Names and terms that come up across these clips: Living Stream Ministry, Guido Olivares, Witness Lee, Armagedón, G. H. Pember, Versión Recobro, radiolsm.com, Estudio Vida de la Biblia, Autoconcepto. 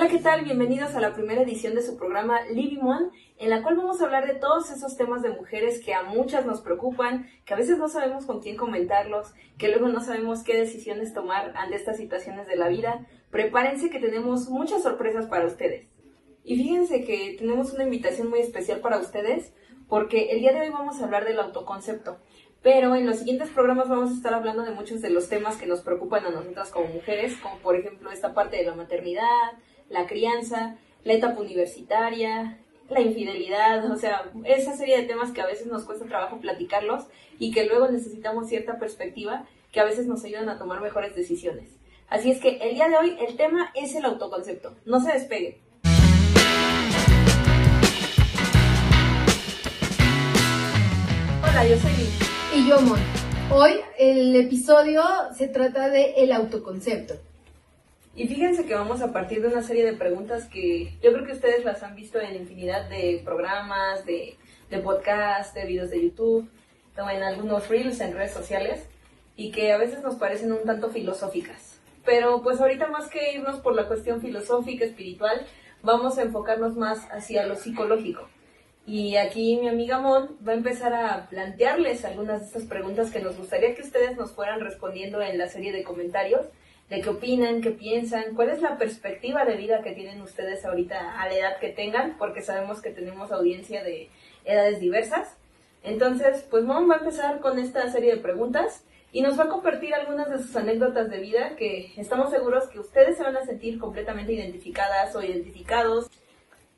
Hola, ¿qué tal? Bienvenidos a la primera edición de su programa Living One, en la cual vamos a hablar de todos esos temas de mujeres que a muchas nos preocupan, que a veces no sabemos con quién comentarlos, que luego no sabemos qué decisiones tomar ante estas situaciones de la vida. Prepárense que tenemos muchas sorpresas para ustedes. Y fíjense que tenemos una invitación muy especial para ustedes, porque el día de hoy vamos a hablar del autoconcepto. Pero en los siguientes programas vamos a estar hablando de muchos de los temas que nos preocupan a nosotras como mujeres, como por ejemplo esta parte de la maternidad, la crianza, la etapa universitaria, la infidelidad, o sea, esa serie de temas que a veces nos cuesta trabajo platicarlos y que luego necesitamos cierta perspectiva que a veces nos ayudan a tomar mejores decisiones. Así es que el día de hoy el tema es el autoconcepto. No se despeguen. Hola, yo soy Vicky. Y yo, Mon. Hoy el episodio se trata de el autoconcepto. Y fíjense que vamos a partir de una serie de preguntas que yo creo que ustedes las han visto en infinidad de programas, de podcasts, de videos de YouTube, o en algunos reels en redes sociales, y que a veces nos parecen un tanto filosóficas. Pero pues ahorita más que irnos por la cuestión filosófica, espiritual, vamos a enfocarnos más hacia lo psicológico. Y aquí mi amiga Mon va a empezar a plantearles algunas de estas preguntas que nos gustaría que ustedes nos fueran respondiendo en la serie de comentarios, de qué opinan, qué piensan, cuál es la perspectiva de vida que tienen ustedes ahorita a la edad que tengan, porque sabemos que tenemos audiencia de edades diversas. Entonces, pues Mon va a empezar con esta serie de preguntas y nos va a compartir algunas de sus anécdotas de vida que estamos seguros que ustedes se van a sentir completamente identificadas o identificados.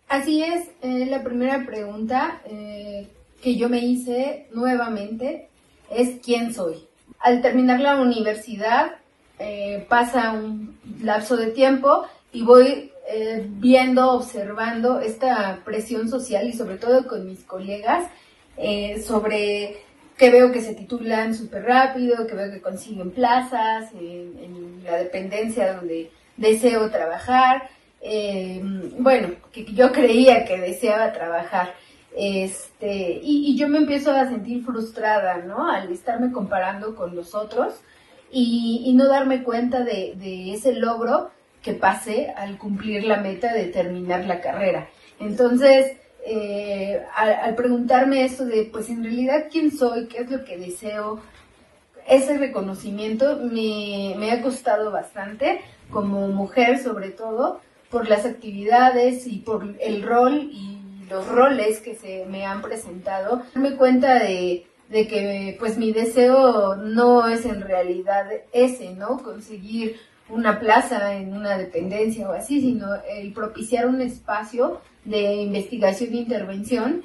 Así es, la primera pregunta que yo me hice nuevamente es ¿quién soy? Al terminar la universidad pasa un lapso de tiempo y voy viendo, observando esta presión social y sobre todo con mis colegas sobre que veo que se titulan súper rápido, que veo que consiguen plazas en la dependencia donde deseo trabajar. Bueno, que yo creía que deseaba trabajar, y yo me empiezo a sentir frustrada, ¿no? Al estarme comparando con los otros y no darme cuenta de ese logro que pasé al cumplir la meta de terminar la carrera. Entonces, al preguntarme eso de, pues en realidad, ¿quién soy? ¿Qué es lo que deseo? Ese reconocimiento me ha costado bastante, como mujer sobre todo, por las actividades y por el rol y los roles que se me han presentado. Darme cuenta de que pues mi deseo no es en realidad ese, ¿no? Conseguir una plaza en una dependencia o así, sino el propiciar un espacio de investigación e intervención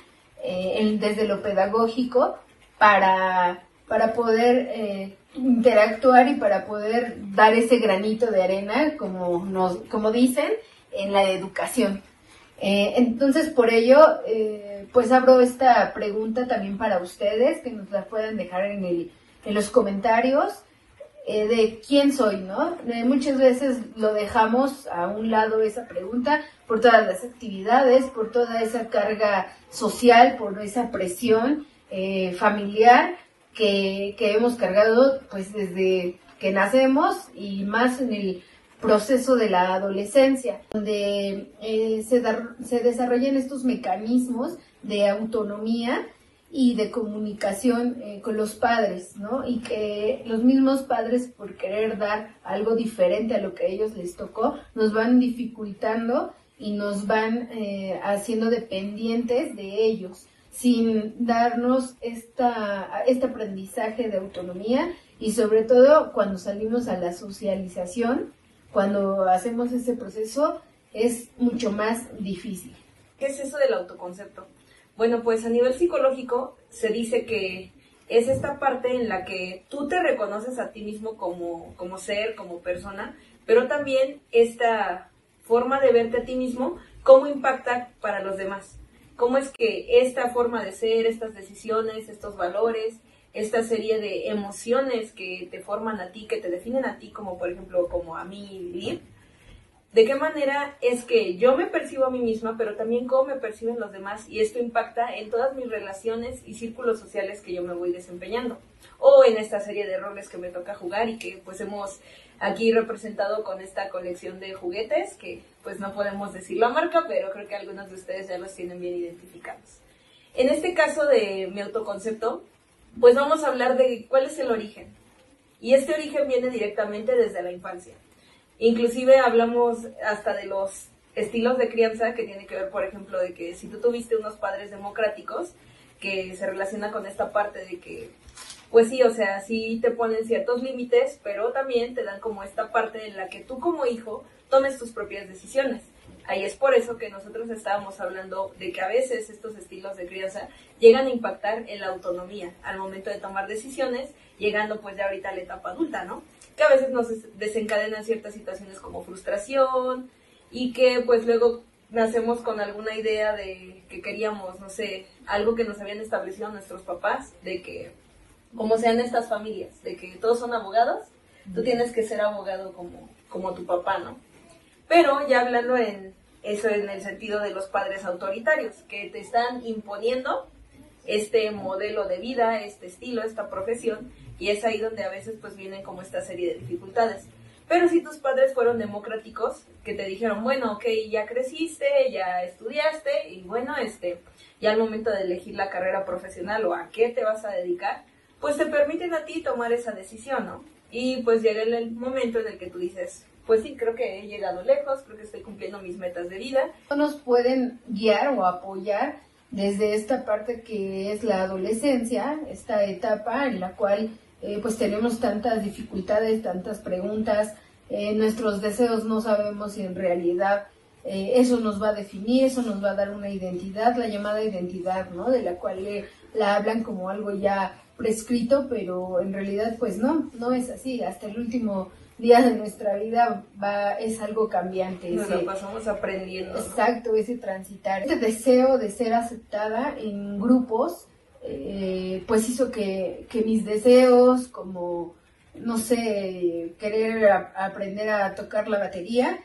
desde lo pedagógico para poder interactuar y para poder dar ese granito de arena, como dicen, en la educación. Entonces, por ello, pues abro esta pregunta también para ustedes, que nos la puedan dejar en los comentarios, de quién soy, ¿no? Muchas veces lo dejamos a un lado esa pregunta por todas las actividades, por toda esa carga social, por esa presión familiar que hemos cargado pues desde que nacemos y más en el proceso de la adolescencia, donde se desarrollan estos mecanismos de autonomía y de comunicación con los padres, ¿no? Y que los mismos padres, por querer dar algo diferente a lo que a ellos les tocó, nos van dificultando y nos van haciendo dependientes de ellos, sin darnos este aprendizaje de autonomía. Y sobre todo cuando salimos a la socialización, cuando hacemos ese proceso, es mucho más difícil. ¿Qué es eso del autoconcepto? Bueno, pues a nivel psicológico se dice que es esta parte en la que tú te reconoces a ti mismo como ser, como persona, pero también esta forma de verte a ti mismo, cómo impacta para los demás. Cómo es que esta forma de ser, estas decisiones, estos valores, esta serie de emociones que te forman a ti, que te definen a ti, como por ejemplo, como a mí, Liv, de qué manera es que yo me percibo a mí misma, pero también cómo me perciben los demás, y esto impacta en todas mis relaciones y círculos sociales que yo me voy desempeñando, o en esta serie de roles que me toca jugar y que pues hemos aquí representado con esta colección de juguetes, que pues no podemos decir la marca, pero creo que algunos de ustedes ya los tienen bien identificados. En este caso de mi autoconcepto, pues vamos a hablar de cuál es el origen. Y este origen viene directamente desde la infancia. Inclusive hablamos hasta de los estilos de crianza, que tiene que ver, por ejemplo, de que si tú tuviste unos padres democráticos, que se relaciona con esta parte de que, pues sí, o sea, sí te ponen ciertos límites, pero también te dan como esta parte en la que tú como hijo tomes tus propias decisiones. Ahí es por eso que nosotros estábamos hablando de que a veces estos estilos de crianza llegan a impactar en la autonomía al momento de tomar decisiones, llegando pues ya ahorita a la etapa adulta, ¿no? Que a veces nos desencadenan ciertas situaciones como frustración y que pues luego nacemos con alguna idea de que queríamos, no sé, algo que nos habían establecido nuestros papás, de que, como sean estas familias, de que todos son abogados, tú tienes que ser abogado como tu papá, ¿no? Pero ya hablando en eso, en el sentido de los padres autoritarios, que te están imponiendo este modelo de vida, este estilo, esta profesión, y es ahí donde a veces pues vienen como esta serie de dificultades. Pero si tus padres fueron democráticos, que te dijeron, bueno, ok, ya creciste, ya estudiaste, y bueno, ya al momento de elegir la carrera profesional o a qué te vas a dedicar, pues te permiten a ti tomar esa decisión, ¿no? Y pues llega el momento en el que tú dices, pues sí, creo que he llegado lejos, creo que estoy cumpliendo mis metas de vida. Nos pueden guiar o apoyar desde esta parte que es la adolescencia, esta etapa en la cual pues tenemos tantas dificultades, tantas preguntas, nuestros deseos no sabemos si en realidad eso nos va a definir, eso nos va a dar una identidad, la llamada identidad, ¿no? De la cual la hablan como algo ya prescrito, pero en realidad pues no es así, hasta el último día de nuestra vida es algo cambiante. Nos lo pasamos aprendiendo. Exacto, ¿no? Ese transitar. Este deseo de ser aceptada en grupos, pues hizo que mis deseos, como, no sé, querer aprender a tocar la batería,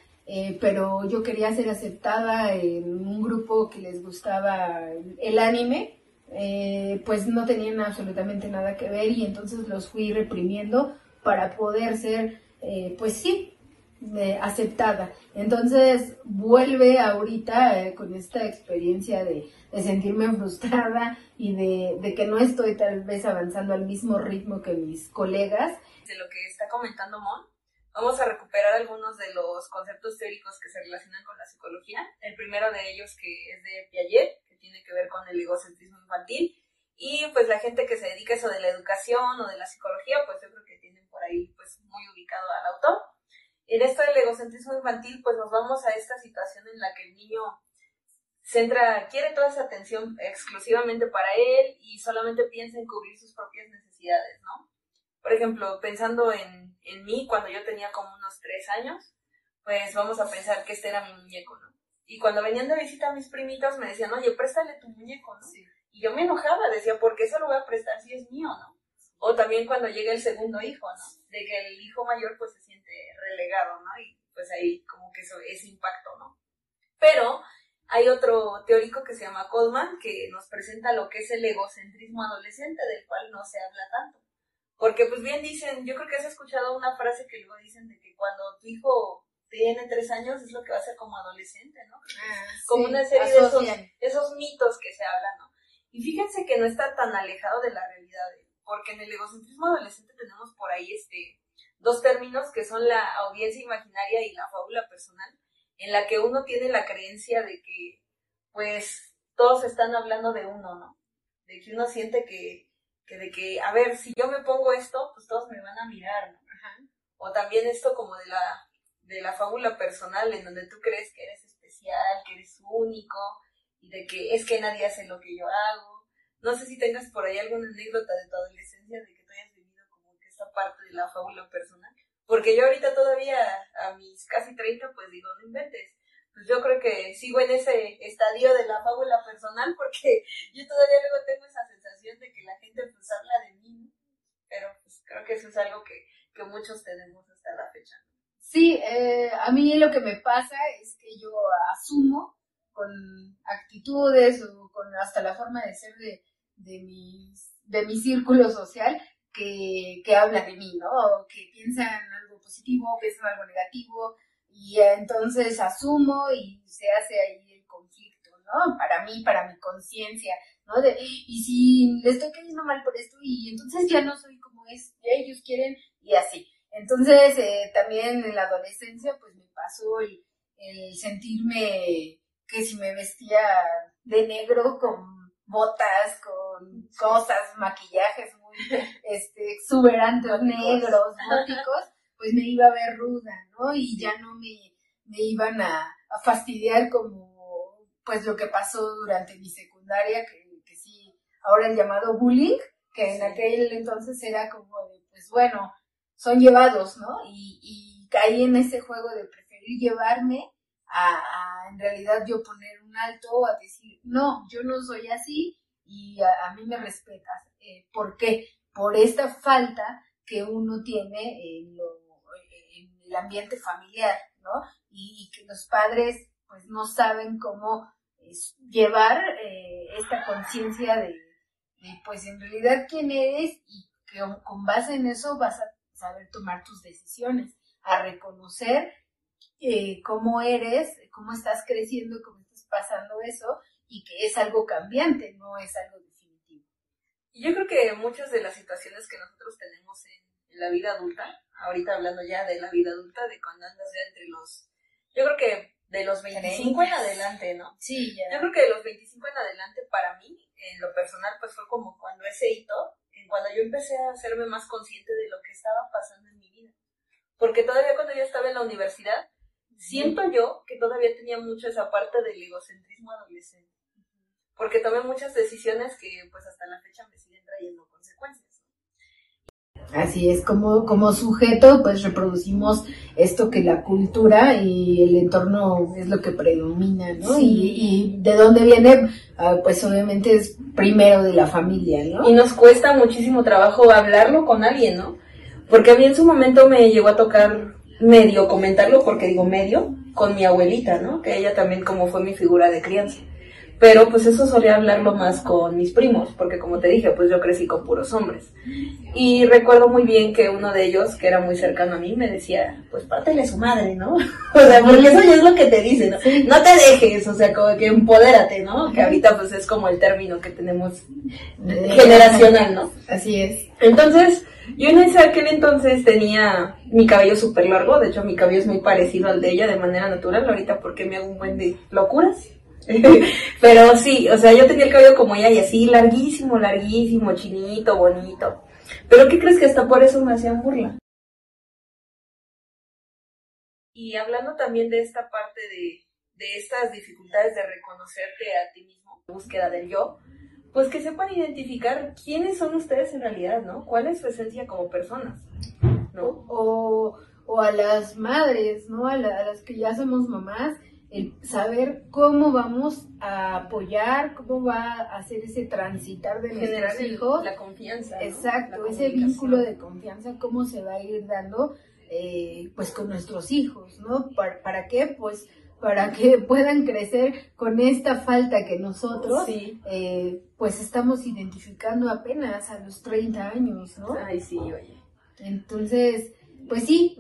pero yo quería ser aceptada en un grupo que les gustaba el anime, pues no tenían absolutamente nada que ver y entonces los fui reprimiendo para poder ser, pues sí, aceptada. Entonces vuelve ahorita con esta experiencia de sentirme frustrada y de que no estoy tal vez avanzando al mismo ritmo que mis colegas. De lo que está comentando Mon, vamos a recuperar algunos de los conceptos teóricos que se relacionan con la psicología. El primero de ellos, que es de Piaget, que tiene que ver con el egocentrismo infantil. Y pues la gente que se dedica a eso de la educación o de la psicología, pues yo creo que tienen por ahí pues muy ubicado al autor. En esto del egocentrismo infantil, pues nos vamos a esta situación en la que el niño quiere toda esa atención exclusivamente para él y solamente piensa en cubrir sus propias necesidades, ¿no? Por ejemplo, pensando en mí, cuando yo tenía como unos 3 años, pues vamos a pensar que este era mi muñeco, ¿no? Y cuando venían de visita a mis primitos me decían, oye, préstale tu muñeco, ¿no? Sí. Y yo me enojaba, decía, ¿por qué se lo voy a prestar si es mío, no? O también cuando llega el segundo hijo, ¿no? De que el hijo mayor pues se siente relegado, ¿no? Y pues ahí como que eso es impacto, ¿no? Pero hay otro teórico que se llama Goldman que nos presenta lo que es el egocentrismo adolescente, del cual no se habla tanto. Porque pues bien dicen, yo creo que has escuchado una frase que luego dicen de que cuando tu hijo tiene 3 años es lo que va a ser como adolescente, ¿no? Sí, como una serie de esos mitos que se hablan, ¿no? Y fíjense que no está tan alejado de la realidad, porque en el egocentrismo adolescente tenemos por ahí 2 términos que son la audiencia imaginaria y la fábula personal, en la que uno tiene la creencia de que, pues, todos están hablando de uno, ¿no? De que uno siente que a ver, si yo me pongo esto, pues todos me van a mirar, ¿no? Ajá. O también esto como de la fábula personal, en donde tú crees que eres especial, que eres único, y de que es que nadie hace lo que yo hago. No sé si tengas por ahí alguna anécdota de tu adolescencia de que tú hayas vivido como que esa parte de la fábula personal. Porque yo ahorita todavía, a mis casi 30, pues digo, no inventes. Pues yo creo que sigo en ese estadio de la fábula personal porque yo todavía luego tengo esa sensación de que la gente pues habla de mí. Pero pues creo que eso es algo que muchos tenemos hasta la fecha. Sí, a mí lo que me pasa es que yo asumo con actitudes o con hasta la forma de ser de mi círculo social que habla de mí, ¿no? O que piensan algo positivo positivo, pienso en algo negativo, y entonces asumo y se hace ahí el conflicto, ¿no? Para mí, para mi conciencia, ¿no? De, y si le estoy cayendo mal por esto, y entonces ya no soy como es, ellos quieren, y así. Entonces, también en la adolescencia, pues me pasó el sentirme que si me vestía de negro con botas, con cosas, maquillajes muy exuberantes, negros, góticos, pues me iba a ver ruda, ¿no? Y ya no me iban a fastidiar como pues lo que pasó durante mi secundaria, que sí, ahora el llamado bullying, que en aquel entonces era como de, pues bueno, son llevados, ¿no? Y caí en ese juego de preferir llevarme a en realidad yo poner un alto, a decir, no, yo no soy así y a mí me respetas. ¿Por qué? Por esta falta que uno tiene en el ambiente familiar, ¿no? Y que los padres pues no saben cómo llevar esta conciencia de pues en realidad quién eres y que con base en eso vas a saber tomar tus decisiones, a reconocer cómo eres, cómo estás creciendo, cómo estás pasando eso, y que es algo cambiante, no es algo definitivo. Y yo creo que muchas de las situaciones que nosotros tenemos en la vida adulta, ahorita hablando ya de la vida adulta, de cuando andas ya entre los, yo creo que de los 25 en adelante, ¿no? Sí, ya. Yo creo que de los 25 en adelante, para mí, en lo personal, pues fue como cuando ese hito, cuando yo empecé a hacerme más consciente de lo que estaba pasando en mi vida. Porque todavía cuando yo estaba en la universidad, siento yo que todavía tenía mucho esa parte del egocentrismo adolescente. Porque tomé muchas decisiones que pues hasta la fecha me siguen trayendo consecuencias. Así es, como sujeto pues reproducimos esto que la cultura y el entorno es lo que predomina, ¿no? Sí. Y de dónde viene, pues obviamente es primero de la familia, ¿no? Y nos cuesta muchísimo trabajo hablarlo con alguien, ¿no? Porque a mí en su momento me llegó a tocar medio comentarlo, porque digo medio, con mi abuelita, ¿no? Que ella también como fue mi figura de crianza. Pero pues eso solía hablarlo más con mis primos, porque como te dije, pues yo crecí con puros hombres. Y recuerdo muy bien que uno de ellos, que era muy cercano a mí, me decía, pues pártele su madre, ¿no? O sea, porque eso ya es lo que te dicen, ¿no? No te dejes, o sea, como que empodérate, ¿no? Que ahorita pues es como el término que tenemos generacional, ¿no? Así es. Entonces, yo en ese aquel entonces tenía mi cabello súper largo, de hecho mi cabello es muy parecido al de ella de manera natural, ahorita porque me hago un buen de locuras. Pero sí, o sea, yo tenía el cabello como ella y así, larguísimo, larguísimo, chinito, bonito. ¿Pero qué crees que hasta por eso me hacían burla? Y hablando también de esta parte de estas dificultades de reconocerte a ti mismo, búsqueda del yo, pues que sepan identificar quiénes son ustedes en realidad, ¿no? ¿Cuál es su esencia como personas? ¿No? O a las madres, ¿no? A las que ya somos mamás, el saber cómo vamos a apoyar, cómo va a hacer ese transitar de nuestros hijos. La confianza, ¿no? Exacto, ese vínculo de confianza, cómo se va a ir dando pues con nuestros hijos, ¿no? ¿Para qué? Pues para que puedan crecer con esta falta que nosotros pues estamos identificando apenas a los 30 años, ¿no? Ay, sí, oye. Entonces, pues sí,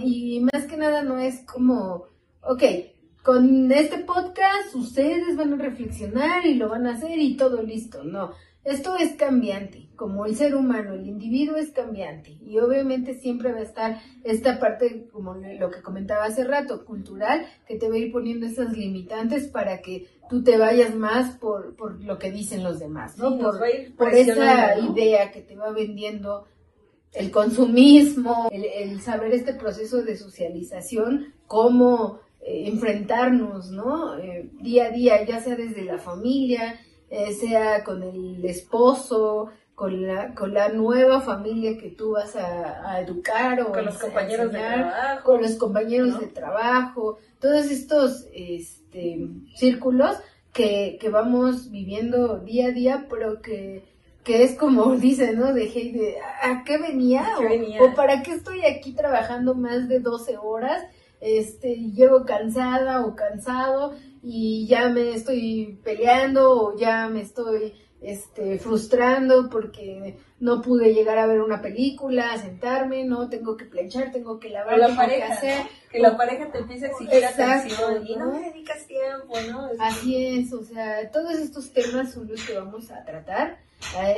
y más que nada no es como, okay, con este podcast ustedes van a reflexionar y lo van a hacer y todo listo. No, esto es cambiante, como el ser humano, el individuo es cambiante. Y obviamente siempre va a estar esta parte, como lo que comentaba hace rato, cultural, que te va a ir poniendo esas limitantes para que tú te vayas más por lo que dicen los demás, ¿no? Sí, por esa, ¿no?, idea que te va vendiendo el consumismo, el saber este proceso de socialización, cómo enfrentarnos, ¿no? Día a día, ya sea desde la familia, sea con el esposo, con la nueva familia que tú vas a educar, o con los compañeros de trabajo, con los compañeros, ¿no?, de trabajo, todos estos círculos que vamos viviendo día a día, pero que es como dicen, ¿no? Dejé de ¿a qué venía? ¿O para qué estoy aquí trabajando más de 12 horas? Llego cansada o cansado y ya me estoy peleando o ya me estoy frustrando porque no pude llegar a ver una película, sentarme, no, tengo que planchar, tengo que lavar, tengo que hacer. Que la pareja te empiece a exigir atención y no me dedicas tiempo, ¿no? Así es, o sea, todos estos temas son los que vamos a tratar.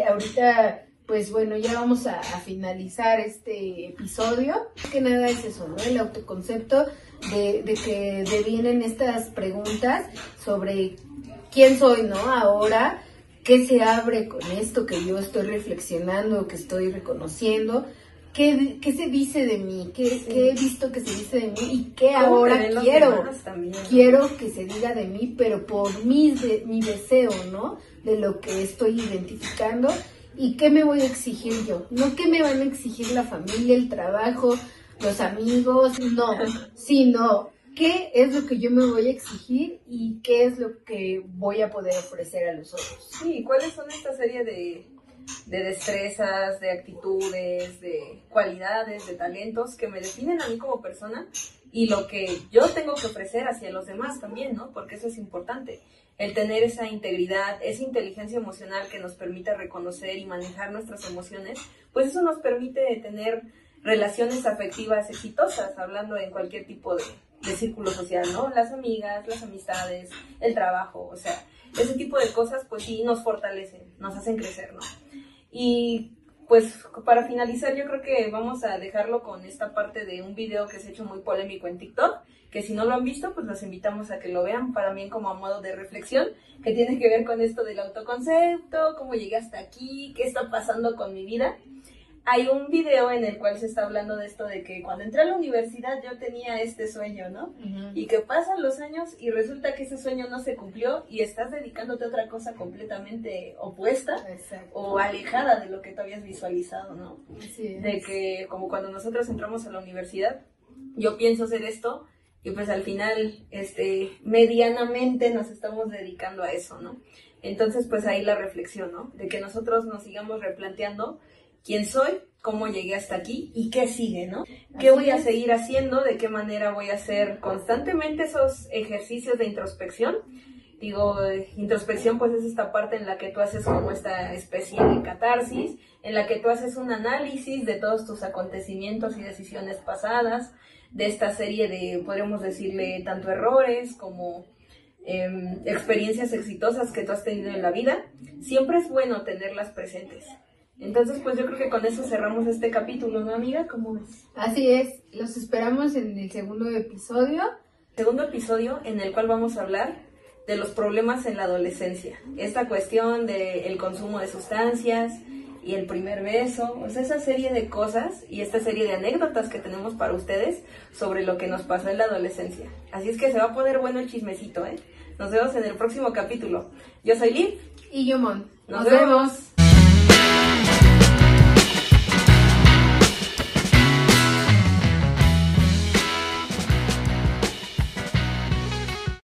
Ahorita, pues bueno, ya vamos a finalizar este episodio. Más que nada es eso, ¿no? El autoconcepto de que devienen estas preguntas sobre quién soy, ¿no? Ahora, ¿qué se abre con esto que yo estoy reflexionando, que estoy reconociendo? ¿Qué se dice de mí? ¿Qué he visto que se dice de mí? ¿Y qué ahora quiero? Quiero que se diga de mí, pero por mi deseo, ¿no? De lo que estoy identificando. ¿Y qué me voy a exigir yo? No qué me van a exigir la familia, el trabajo, los amigos, no. Sino, ¿qué es lo que yo me voy a exigir y qué es lo que voy a poder ofrecer a los otros? Sí, ¿cuáles son esta serie de destrezas, de actitudes, de cualidades, de talentos que me definen a mí como persona y lo que yo tengo que ofrecer hacia los demás también, ¿no? Porque eso es importante, el tener esa integridad, esa inteligencia emocional que nos permite reconocer y manejar nuestras emociones, pues eso nos permite tener relaciones afectivas exitosas, hablando en cualquier tipo de círculo social, ¿no? Las amigas, las amistades, el trabajo, o sea, ese tipo de cosas pues sí nos fortalecen, nos hacen crecer, ¿no? Y pues para finalizar yo creo que vamos a dejarlo con esta parte de un video que se ha hecho muy polémico en TikTok, que si no lo han visto pues los invitamos a que lo vean también como a modo de reflexión, que tiene que ver con esto del autoconcepto, cómo llegué hasta aquí, qué está pasando con mi vida. Hay un video en el cual se está hablando de esto de que cuando entré a la universidad yo tenía este sueño, ¿no? Uh-huh. Y que pasan los años y resulta que ese sueño no se cumplió y estás dedicándote a otra cosa completamente opuesta. Exacto. O alejada de lo que tú habías visualizado, ¿no? Sí. De que como cuando nosotros entramos a la universidad, yo pienso hacer esto y pues al final medianamente nos estamos dedicando a eso, ¿no? Entonces pues ahí la reflexión, ¿no? De que nosotros nos sigamos replanteando quién soy, cómo llegué hasta aquí y qué sigue, ¿no? ¿Qué voy a seguir haciendo? ¿De qué manera voy a hacer constantemente esos ejercicios de introspección? Digo, introspección pues es esta parte en la que tú haces como esta especie de catarsis, en la que tú haces un análisis de todos tus acontecimientos y decisiones pasadas, de esta serie de, podríamos decirle, tanto errores como experiencias exitosas que tú has tenido en la vida. Siempre es bueno tenerlas presentes. Entonces, pues yo creo que con eso cerramos este capítulo, ¿no, amiga? ¿Cómo ves? Así es, los esperamos en el segundo episodio. Segundo episodio en el cual vamos a hablar de los problemas en la adolescencia. Esta cuestión del consumo de sustancias y el primer beso, o sea, esa serie de cosas y esta serie de anécdotas que tenemos para ustedes sobre lo que nos pasó en la adolescencia. Así es que se va a poner bueno el chismecito, ¿eh? Nos vemos en el próximo capítulo. Yo soy Liv. Y yo, Mon. Nos vemos.